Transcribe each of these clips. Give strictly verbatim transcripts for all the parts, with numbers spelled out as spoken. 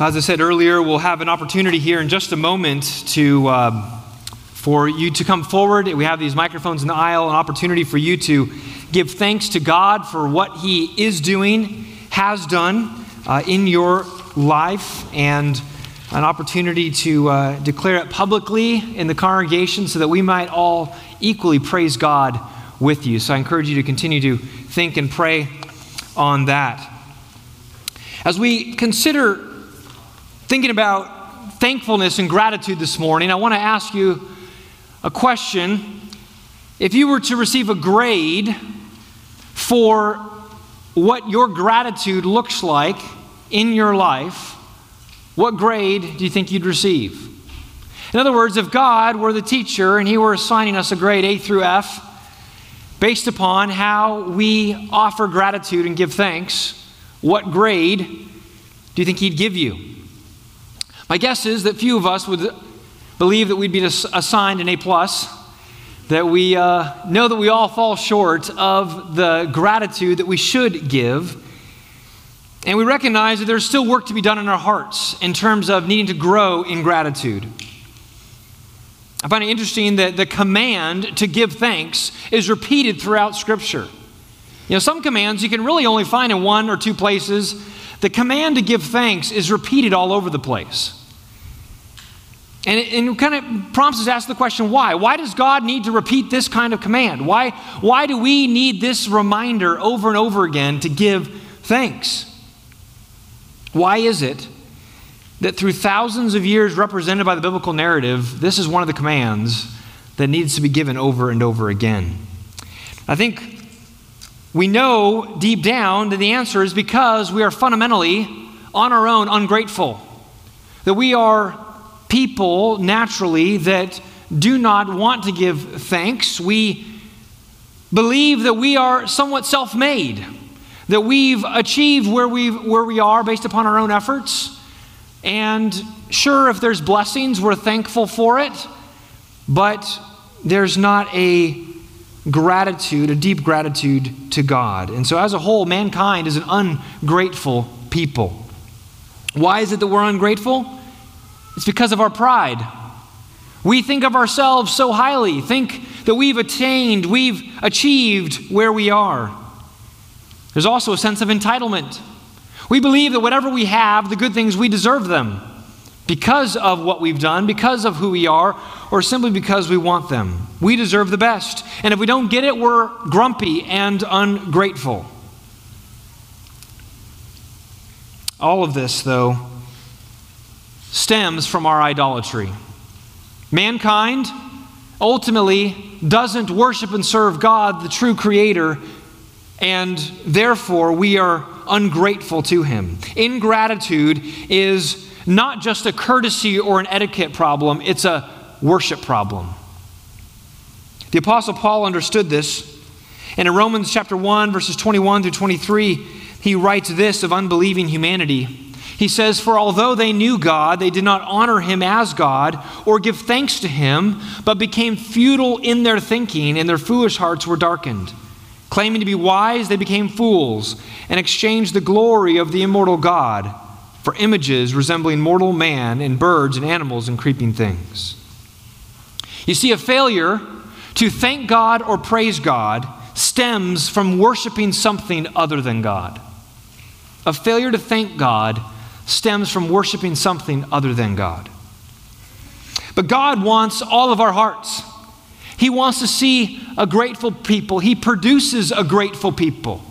As I said earlier, we'll have an opportunity here in just a moment to, uh, for you to come forward. We have these microphones in the aisle, an opportunity for you to give thanks to God for what He is doing, has done uh, in your life, and an opportunity to uh, declare it publicly in the congregation so that we might all equally praise God with you. So I encourage you to continue to think and pray on that. As we consider thinking about thankfulness and gratitude this morning, I want to ask you a question. If you were to receive a grade for what your gratitude looks like in your life, what grade do you think you'd receive? In other words, if God were the teacher and He were assigning us a grade A through F based upon how we offer gratitude and give thanks, what grade do you think He'd give you? My guess is that few of us would believe that we'd be assigned an A plus, that we uh, know that we all fall short of the gratitude that we should give, and we recognize that there's still work to be done in our hearts in terms of needing to grow in gratitude. I find it interesting that the command to give thanks is repeated throughout Scripture. You know, some commands you can really only find in one or two places. The command to give thanks is repeated all over the place. And it, and it kind of prompts us to ask the question, why? Why does God need to repeat this kind of command? Why, why do we need this reminder over and over again to give thanks? Why is it that through thousands of years represented by the biblical narrative, this is one of the commands that needs to be given over and over again? I think we know deep down that the answer is because we are fundamentally on our own ungrateful, that we are people naturally that do not want to give thanks. We believe that we are somewhat self-made, that we've achieved where we where we are based upon our own efforts. And sure, if there's blessings, we're thankful for it, but there's not a gratitude, a deep gratitude to God. And so as a whole, mankind is an ungrateful people. Why is it that we're ungrateful? It's because of our pride. We think of ourselves so highly, think that we've attained, we've achieved where we are. There's also a sense of entitlement. We believe that whatever we have, the good things, we deserve them because of what we've done, because of who we are, or simply because we want them. We deserve the best. And if we don't get it, we're grumpy and ungrateful. All of this, though, stems from our idolatry. Mankind ultimately doesn't worship and serve God, the true Creator, and therefore we are ungrateful to Him. Ingratitude is not just a courtesy or an etiquette problem, it's a worship problem. The Apostle Paul understood this, and in Romans chapter one, verses twenty-one through twenty-three, he writes this of unbelieving humanity. He says, "For although they knew God, they did not honor Him as God or give thanks to Him, but became futile in their thinking, and their foolish hearts were darkened. Claiming to be wise, they became fools and exchanged the glory of the immortal God for images resembling mortal man and birds and animals and creeping things." You see, a failure to thank God or praise God stems from worshiping something other than God. A failure to thank God stems from worshiping something other than God. But God wants all of our hearts. He wants to see a grateful people. He produces a grateful people.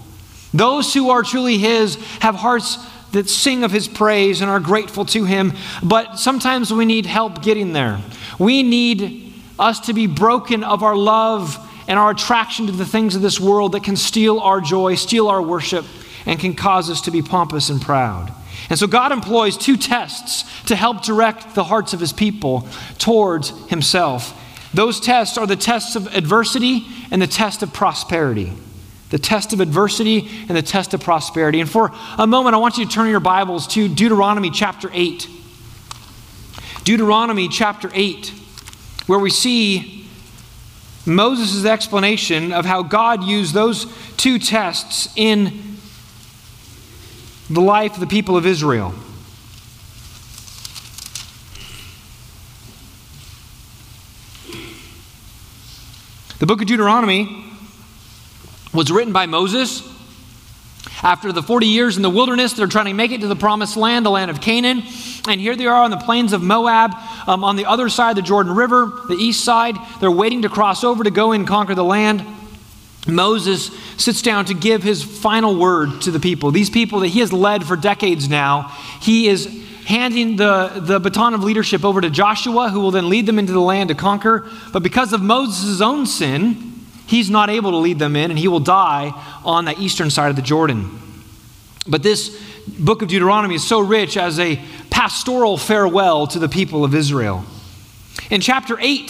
Those who are truly His have hearts that sing of His praise and are grateful to Him, but sometimes we need help getting there. We need us to be broken of our love and our attraction to the things of this world that can steal our joy, steal our worship, and can cause us to be pompous and proud. And so God employs two tests to help direct the hearts of His people towards Himself. Those tests are the tests of adversity and the test of prosperity. The test of adversity and the test of prosperity. And for a moment, I want you to turn your Bibles to Deuteronomy chapter eight. Deuteronomy chapter eight, where we see Moses' explanation of how God used those two tests in the life of the people of Israel. The book of Deuteronomy was written by Moses. After the forty years in the wilderness, they're trying to make it to the promised land, the land of Canaan. And here they are on the plains of Moab, um, on the other side of the Jordan River, the east side. They're waiting to cross over to go and conquer the land. Moses sits down to give his final word to the people. These people that he has led for decades now, he is handing the, the baton of leadership over to Joshua, who will then lead them into the land to conquer. But because of Moses' own sin, he's not able to lead them in, and he will die on the eastern side of the Jordan. But this book of Deuteronomy is so rich as a pastoral farewell to the people of Israel. In chapter eight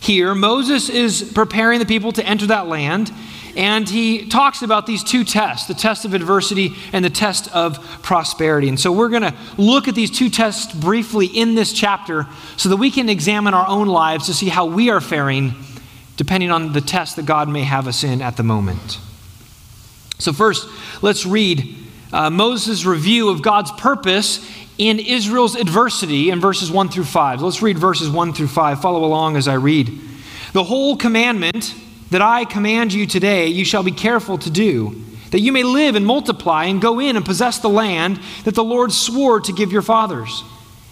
here, Moses is preparing the people to enter that land, and he talks about these two tests, the test of adversity and the test of prosperity. And so we're going to look at these two tests briefly in this chapter so that we can examine our own lives to see how we are faring depending on the test that God may have us in at the moment. So first, let's read uh, Moses' review of God's purpose in Israel's adversity in verses one through five. Let's read verses one through five. Follow along as I read. The whole commandment that I command you today, you shall be careful to do, that you may live and multiply and go in and possess the land that the Lord swore to give your fathers.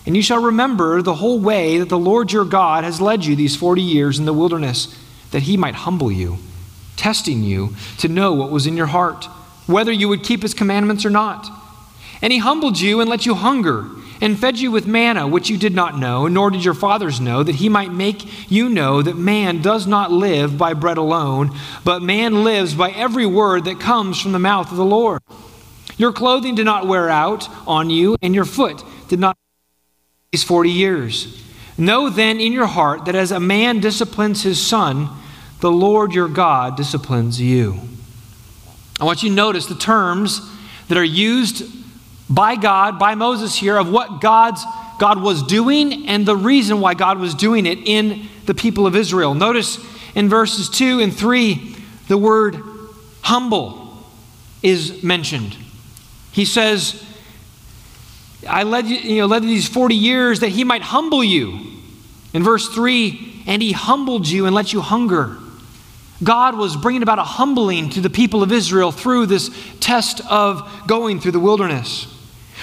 And you shall remember the whole way that the Lord your God has led you these forty years in the wilderness, that he might humble you, testing you to know what was in your heart, whether you would keep his commandments or not. And he humbled you and let you hunger, and fed you with manna, which you did not know, nor did your fathers know, that he might make you know that man does not live by bread alone, but man lives by every word that comes from the mouth of the Lord. Your clothing did not wear out on you, and your foot did not these forty years. Know then in your heart that as a man disciplines his son, the Lord your God disciplines you. I want you to notice the terms that are used by God, by Moses here, of what God's, God was doing and the reason why God was doing it in the people of Israel. Notice in verses two and three, the word humble is mentioned. He says, I led you, you know, led these forty years that he might humble you. In verse three, and he humbled you and let you hunger. God was bringing about a humbling to the people of Israel through this test of going through the wilderness.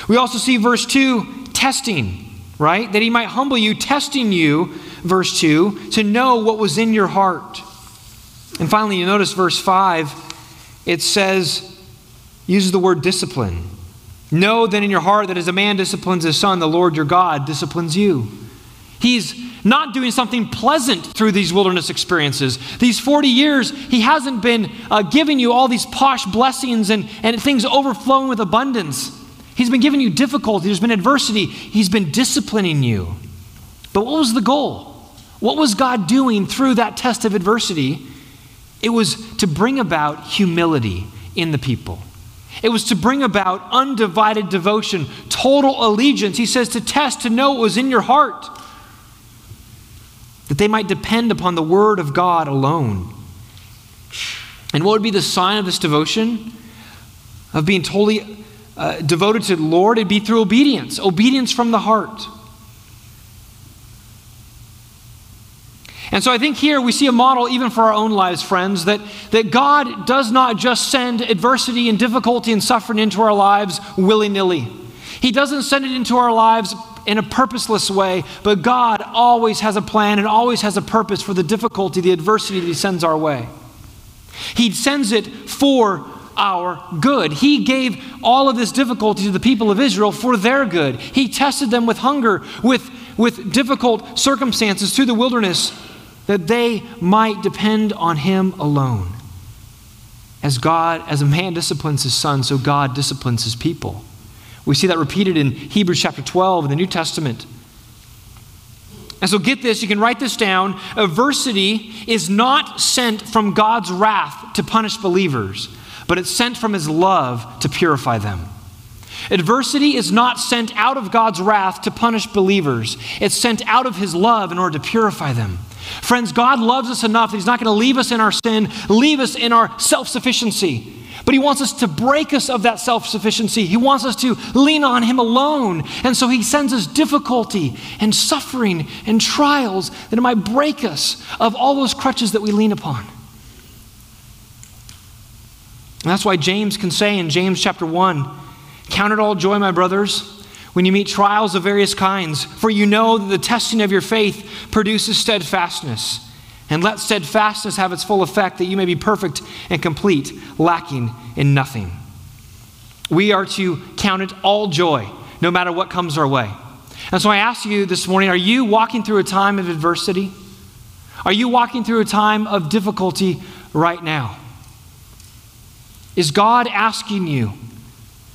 We also see verse two, testing, right? That he might humble you, testing you, verse two, to know what was in your heart. And finally, you notice verse five, it says, uses the word discipline. Know then in your heart that as a man disciplines his son, the Lord your God disciplines you. He's not doing something pleasant through these wilderness experiences. These forty years, he hasn't been uh, giving you all these posh blessings and, and things overflowing with abundance. He's been giving you difficulty. There's been adversity. He's been disciplining you. But what was the goal? What was God doing through that test of adversity? It was to bring about humility in the people. It was to bring about undivided devotion, total allegiance. He says to test, to know what was in your heart, that they might depend upon the word of God alone. And what would be the sign of this devotion, of being totally uh, devoted to the Lord? It'd be through obedience, obedience from the heart. And so I think here we see a model even for our own lives, friends, that, that God does not just send adversity and difficulty and suffering into our lives willy-nilly. He doesn't send it into our lives in a purposeless way, but God always has a plan and always has a purpose for the difficulty, the adversity that he sends our way. He sends it for our good. He gave all of this difficulty to the people of Israel for their good. He tested them with hunger, with, with difficult circumstances through the wilderness, that they might depend on him alone. As God, as a man disciplines his son, so God disciplines his people. We see that repeated in Hebrews chapter twelve in the New Testament. And so get this, you can write this down. Adversity is not sent from God's wrath to punish believers, but it's sent from his love to purify them. Adversity is not sent out of God's wrath to punish believers. It's sent out of his love in order to purify them. Friends, God loves us enough that he's not going to leave us in our sin, leave us in our self-sufficiency, But he wants us to break us of that self-sufficiency. He wants us to lean on him alone. And so he sends us difficulty and suffering and trials that it might break us of all those crutches that we lean upon. And that's why James can say in James chapter one, "Count it all joy, my brothers, when you meet trials of various kinds, for you know that the testing of your faith produces steadfastness. And let steadfastness have its full effect, that you may be perfect and complete, lacking in nothing." We are to count it all joy, no matter what comes our way. And so I ask you this morning, are you walking through a time of adversity? Are you walking through a time of difficulty right now? Is God asking you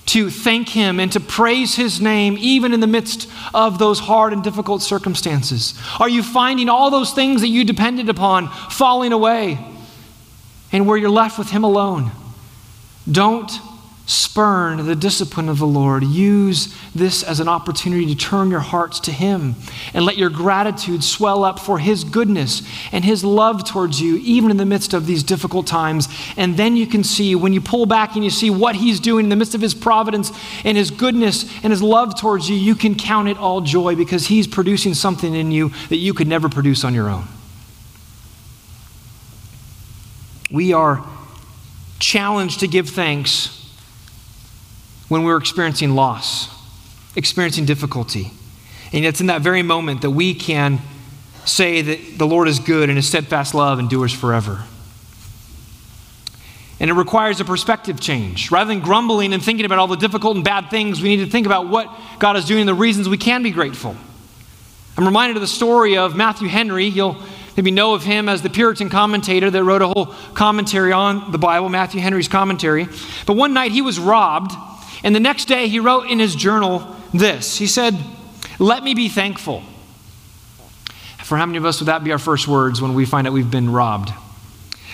to thank him and to praise his name even in the midst of those hard and difficult circumstances? Are you finding all those things that you depended upon falling away and where you're left with him alone? Don't spurn the discipline of the Lord. Use this as an opportunity to turn your hearts to him and let your gratitude swell up for his goodness and his love towards you, even in the midst of these difficult times. And then you can see, when you pull back and you see what he's doing in the midst of his providence and his goodness and his love towards you, you can count it all joy, because he's producing something in you that you could never produce on your own. We are challenged to give thanks when we're experiencing loss, experiencing difficulty. And it's in that very moment that we can say that the Lord is good and his steadfast love endures forever. And it requires a perspective change. Rather than grumbling and thinking about all the difficult and bad things, we need to think about what God is doing and the reasons we can be grateful. I'm reminded of the story of Matthew Henry. You'll maybe know of him as the Puritan commentator that wrote a whole commentary on the Bible, Matthew Henry's commentary. But one night he was robbed, and the next day he wrote in his journal this. He said, "Let me be thankful." For how many of us would that be our first words when we find out we've been robbed?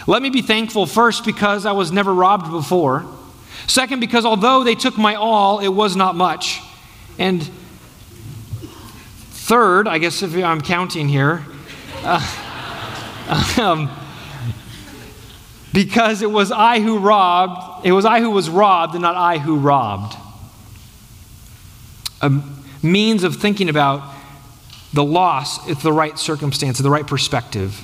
"Let me be thankful, first, because I was never robbed before. Second, because although they took my all, it was not much. And third," I guess if I'm counting here, uh, um, "because it was I who robbed, it was I who was robbed and not I who robbed." A means of thinking about the loss at the right circumstance, the right perspective.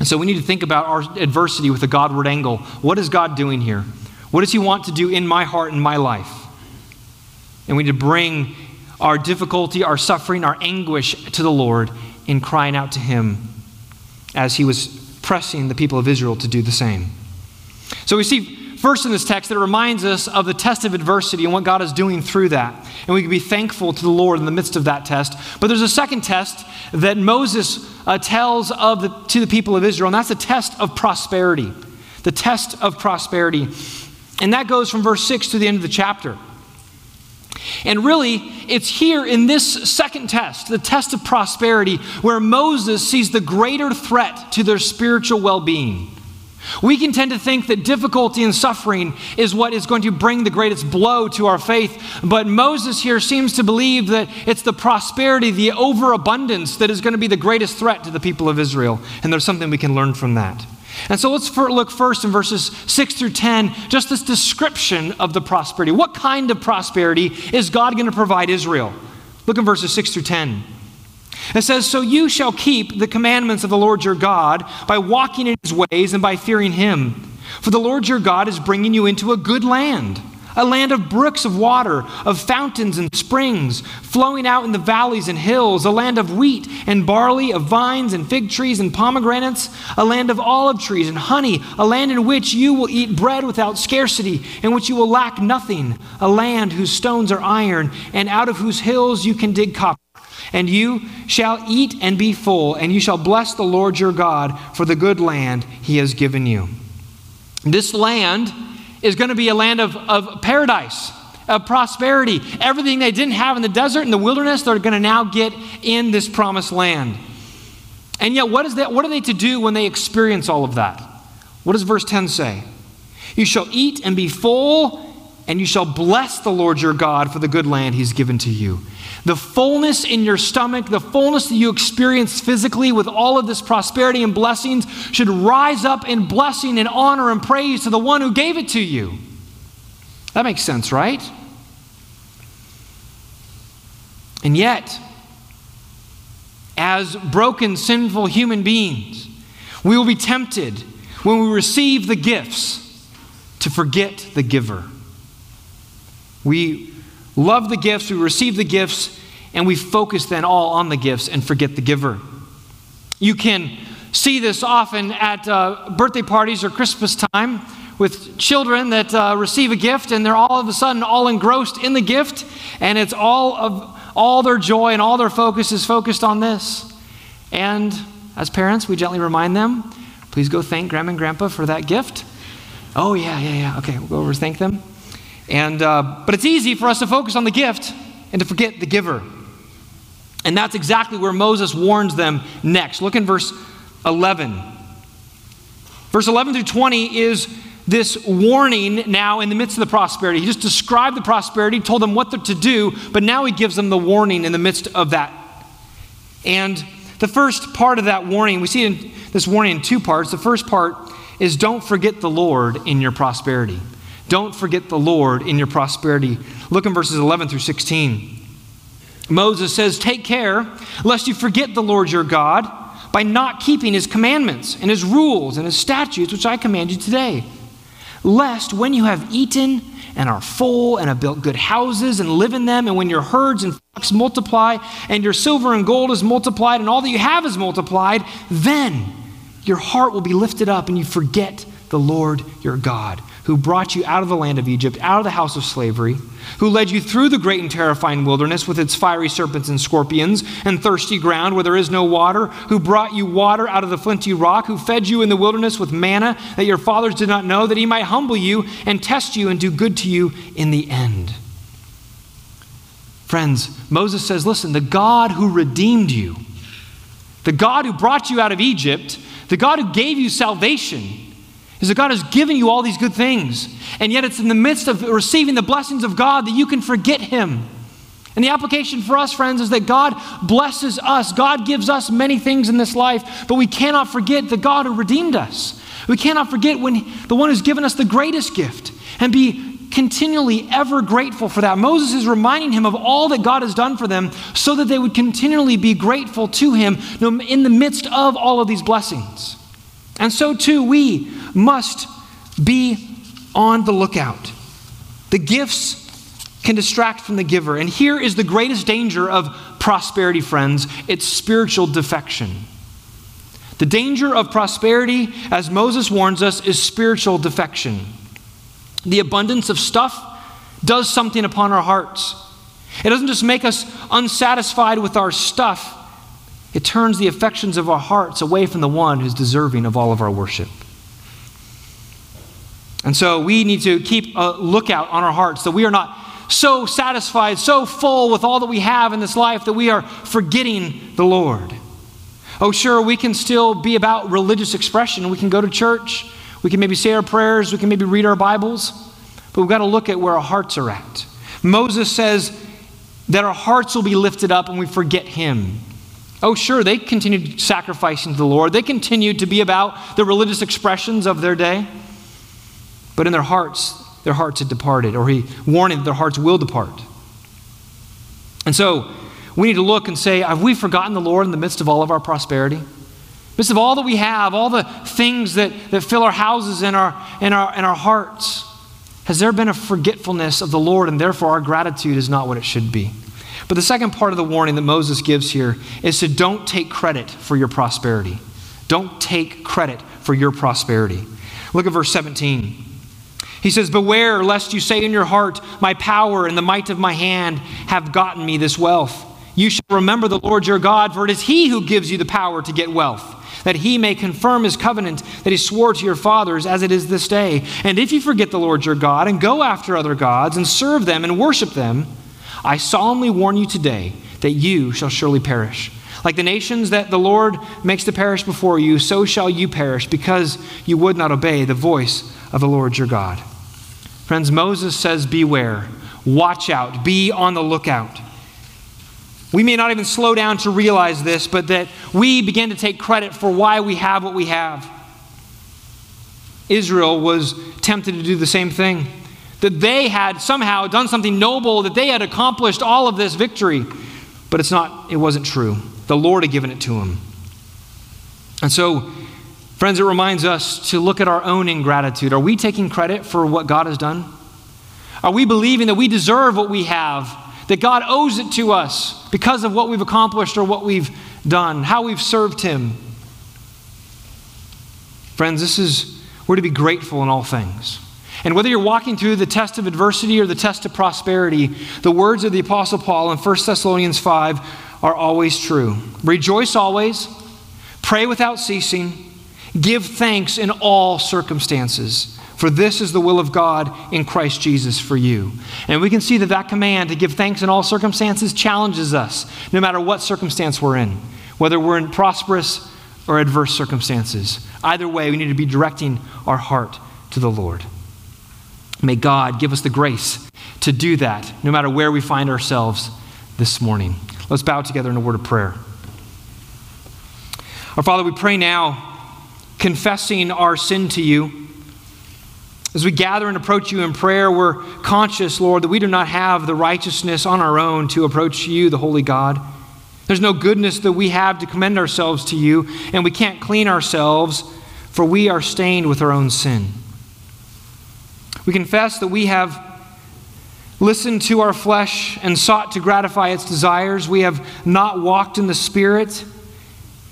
And so we need to think about our adversity with a Godward angle. What is God doing here? What does he want to do in my heart and my life? And we need to bring our difficulty, our suffering, our anguish to the Lord in crying out to him as he was pressing the people of Israel to do the same. So we see first in this text that it reminds us of the test of adversity and what God is doing through that. And we can be thankful to the Lord in the midst of that test. But there's a second test that Moses uh, tells of the, to the people of Israel, and that's the test of prosperity. The test of prosperity. And that goes from verse six to the end of the chapter. And really, it's here in this second test, the test of prosperity, where Moses sees the greater threat to their spiritual well-being. We can tend to think that difficulty and suffering is what is going to bring the greatest blow to our faith, but Moses here seems to believe that it's the prosperity, the overabundance, that is going to be the greatest threat to the people of Israel, and there's something we can learn from that. And so let's look first in verses six through ten, just this description of the prosperity. What kind of prosperity is God going to provide Israel? Look in verses six through ten. It says, "So you shall keep the commandments of the Lord your God by walking in his ways and by fearing him. For the Lord your God is bringing you into a good land, a land of brooks of water, of fountains and springs, flowing out in the valleys and hills, a land of wheat and barley, of vines and fig trees and pomegranates, a land of olive trees and honey, a land in which you will eat bread without scarcity, in which you will lack nothing, a land whose stones are iron, and out of whose hills you can dig copper. And you shall eat and be full, and you shall bless the Lord your God for the good land he has given you." This land is going to be a land of, of paradise, of prosperity. Everything they didn't have in the desert, in the wilderness, they're going to now get in this promised land. And yet, what is that? What are they to do when they experience all of that? What does verse ten say? "You shall eat and be full, and you shall bless the Lord your God for the good land he's given to you. The fullness in your stomach, the fullness that you experience physically with all of this prosperity and blessings should rise up in blessing and honor and praise to the one who gave it to you. That makes sense, right? And yet, as broken, sinful human beings, we will be tempted when we receive the gifts to forget the giver. We love the gifts, we receive the gifts, and we focus then all on the gifts and forget the giver. You can see this often at uh, birthday parties or Christmas time with children that uh, receive a gift, and they're all of a sudden all engrossed in the gift, and it's all of all their joy and all their focus is focused on this. And as parents, we gently remind them, please go thank Grandma and Grandpa for that gift. Oh, yeah, yeah, yeah. Okay, we'll go over and thank them. And, uh, but it's easy for us to focus on the gift and to forget the giver. And that's exactly where Moses warns them next. Look in verse eleven. Verse eleven through twenty is this warning now in the midst of the prosperity. He just described the prosperity, told them what they're to do, but now he gives them the warning in the midst of that. And the first part of that warning, we see in this warning in two parts. The first part is don't forget the Lord in your prosperity. Don't forget the Lord in your prosperity. Look in verses eleven through sixteen. Moses says, take care lest you forget the Lord your God by not keeping his commandments and his rules and his statutes, which I command you today. Lest when you have eaten and are full and have built good houses and live in them, and when your herds and flocks multiply and your silver and gold is multiplied and all that you have is multiplied, then your heart will be lifted up and you forget the Lord your God, who brought you out of the land of Egypt, out of the house of slavery, who led you through the great and terrifying wilderness with its fiery serpents and scorpions and thirsty ground where there is no water, who brought you water out of the flinty rock, who fed you in the wilderness with manna that your fathers did not know, that he might humble you and test you and do good to you in the end. Friends, Moses says, listen, the God who redeemed you, the God who brought you out of Egypt, the God who gave you salvation, is that God has given you all these good things, and yet it's in the midst of receiving the blessings of God that you can forget him. And the application for us, friends, is that God blesses us. God gives us many things in this life, but we cannot forget the God who redeemed us. We cannot forget when the one who's given us the greatest gift and be continually ever grateful for that. Moses is reminding him of all that God has done for them so that they would continually be grateful to him in the midst of all of these blessings. And so too, we must be on the lookout. The gifts can distract from the giver. And here is the greatest danger of prosperity, friends. It's spiritual defection. The danger of prosperity, as Moses warns us, is spiritual defection. The abundance of stuff does something upon our hearts. It doesn't just make us unsatisfied with our stuff. It turns the affections of our hearts away from the one who's deserving of all of our worship. And so we need to keep a lookout on our hearts that we are not so satisfied, so full with all that we have in this life that we are forgetting the Lord. Oh, sure, we can still be about religious expression. We can go to church. We can maybe say our prayers. We can maybe read our Bibles. But we've got to look at where our hearts are at. Moses says that our hearts will be lifted up and we forget him. Oh, sure, they continued sacrificing to the Lord. They continued to be about the religious expressions of their day. But in their hearts, their hearts had departed, or he warned that their hearts will depart. And so we need to look and say, have we forgotten the Lord in the midst of all of our prosperity? In the midst of all that we have, all the things that, that fill our houses and our, and, our, and our hearts, has there been a forgetfulness of the Lord, and therefore our gratitude is not what it should be? But the second part of the warning that Moses gives here is to don't take credit for your prosperity. Don't take credit for your prosperity. Look at verse seventeen. He says, beware lest you say in your heart, my power and the might of my hand have gotten me this wealth. You shall remember the Lord your God, for it is he who gives you the power to get wealth, that he may confirm his covenant that he swore to your fathers as it is this day. And if you forget the Lord your God and go after other gods and serve them and worship them, I solemnly warn you today that you shall surely perish. Like the nations that the Lord makes to perish before you, so shall you perish because you would not obey the voice of the Lord your God. Friends, Moses says, beware, watch out, be on the lookout. We may not even slow down to realize this, but that we begin to take credit for why we have what we have. Israel was tempted to do the same thing. That they had somehow done something noble, that they had accomplished all of this victory. But it's not, it wasn't true. The Lord had given it to them. And so, friends, it reminds us to look at our own ingratitude. Are we taking credit for what God has done? Are we believing that we deserve what we have? That God owes it to us because of what we've accomplished or what we've done, how we've served Him? Friends, this is, we're to be grateful in all things. And whether you're walking through the test of adversity or the test of prosperity, the words of the Apostle Paul in First Thessalonians five are always true. Rejoice always, pray without ceasing, give thanks in all circumstances, for this is the will of God in Christ Jesus for you. And we can see that that command to give thanks in all circumstances challenges us, no matter what circumstance we're in, whether we're in prosperous or adverse circumstances. Either way, we need to be directing our heart to the Lord. May God give us the grace to do that, no matter where we find ourselves this morning. Let's bow together in a word of prayer. Our Father, we pray now, confessing our sin to you. As we gather and approach you in prayer, we're conscious, Lord, that we do not have the righteousness on our own to approach you, the holy God. There's no goodness that we have to commend ourselves to you, and we can't clean ourselves, for we are stained with our own sin. We confess that we have listened to our flesh and sought to gratify its desires. We have not walked in the Spirit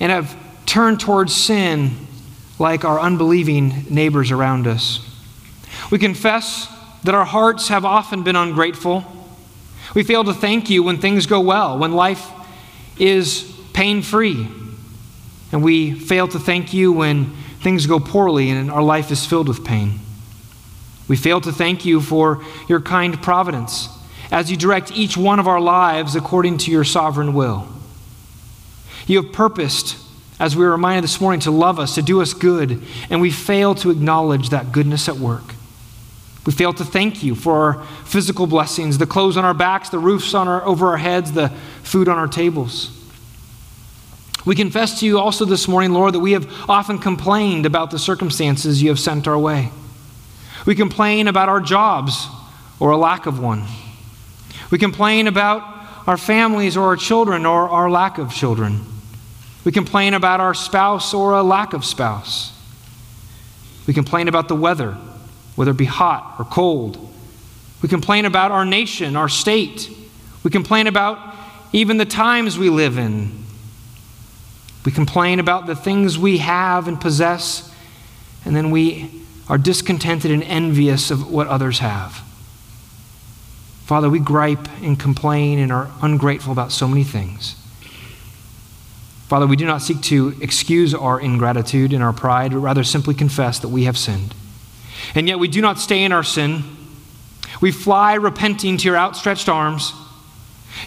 and have turned towards sin like our unbelieving neighbors around us. We confess that our hearts have often been ungrateful. We fail to thank you when things go well, when life is pain-free. And we fail to thank you when things go poorly and our life is filled with pain. We fail to thank you for your kind providence as you direct each one of our lives according to your sovereign will. You have purposed, as we were reminded this morning, to love us, to do us good, and we fail to acknowledge that goodness at work. We fail to thank you for our physical blessings, the clothes on our backs, the roofs on our, over our heads, the food on our tables. We confess to you also this morning, Lord, that we have often complained about the circumstances you have sent our way. We complain about our jobs or a lack of one. We complain about our families or our children or our lack of children. We complain about our spouse or a lack of spouse. We complain about the weather, whether it be hot or cold. We complain about our nation, our state. We complain about even the times we live in. We complain about the things we have and possess, and then we are discontented and envious of what others have. Father, we gripe and complain and are ungrateful about so many things. Father, we do not seek to excuse our ingratitude and our pride, but rather simply confess that we have sinned. And yet we do not stay in our sin. We fly repenting to your outstretched arms.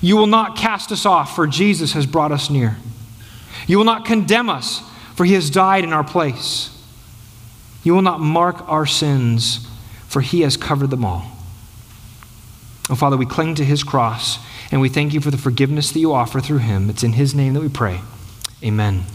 You will not cast us off, for Jesus has brought us near. You will not condemn us, for he has died in our place. You will not mark our sins, for he has covered them all. Oh, Father, we cling to his cross, and we thank you for the forgiveness that you offer through him. It's in his name that we pray. Amen.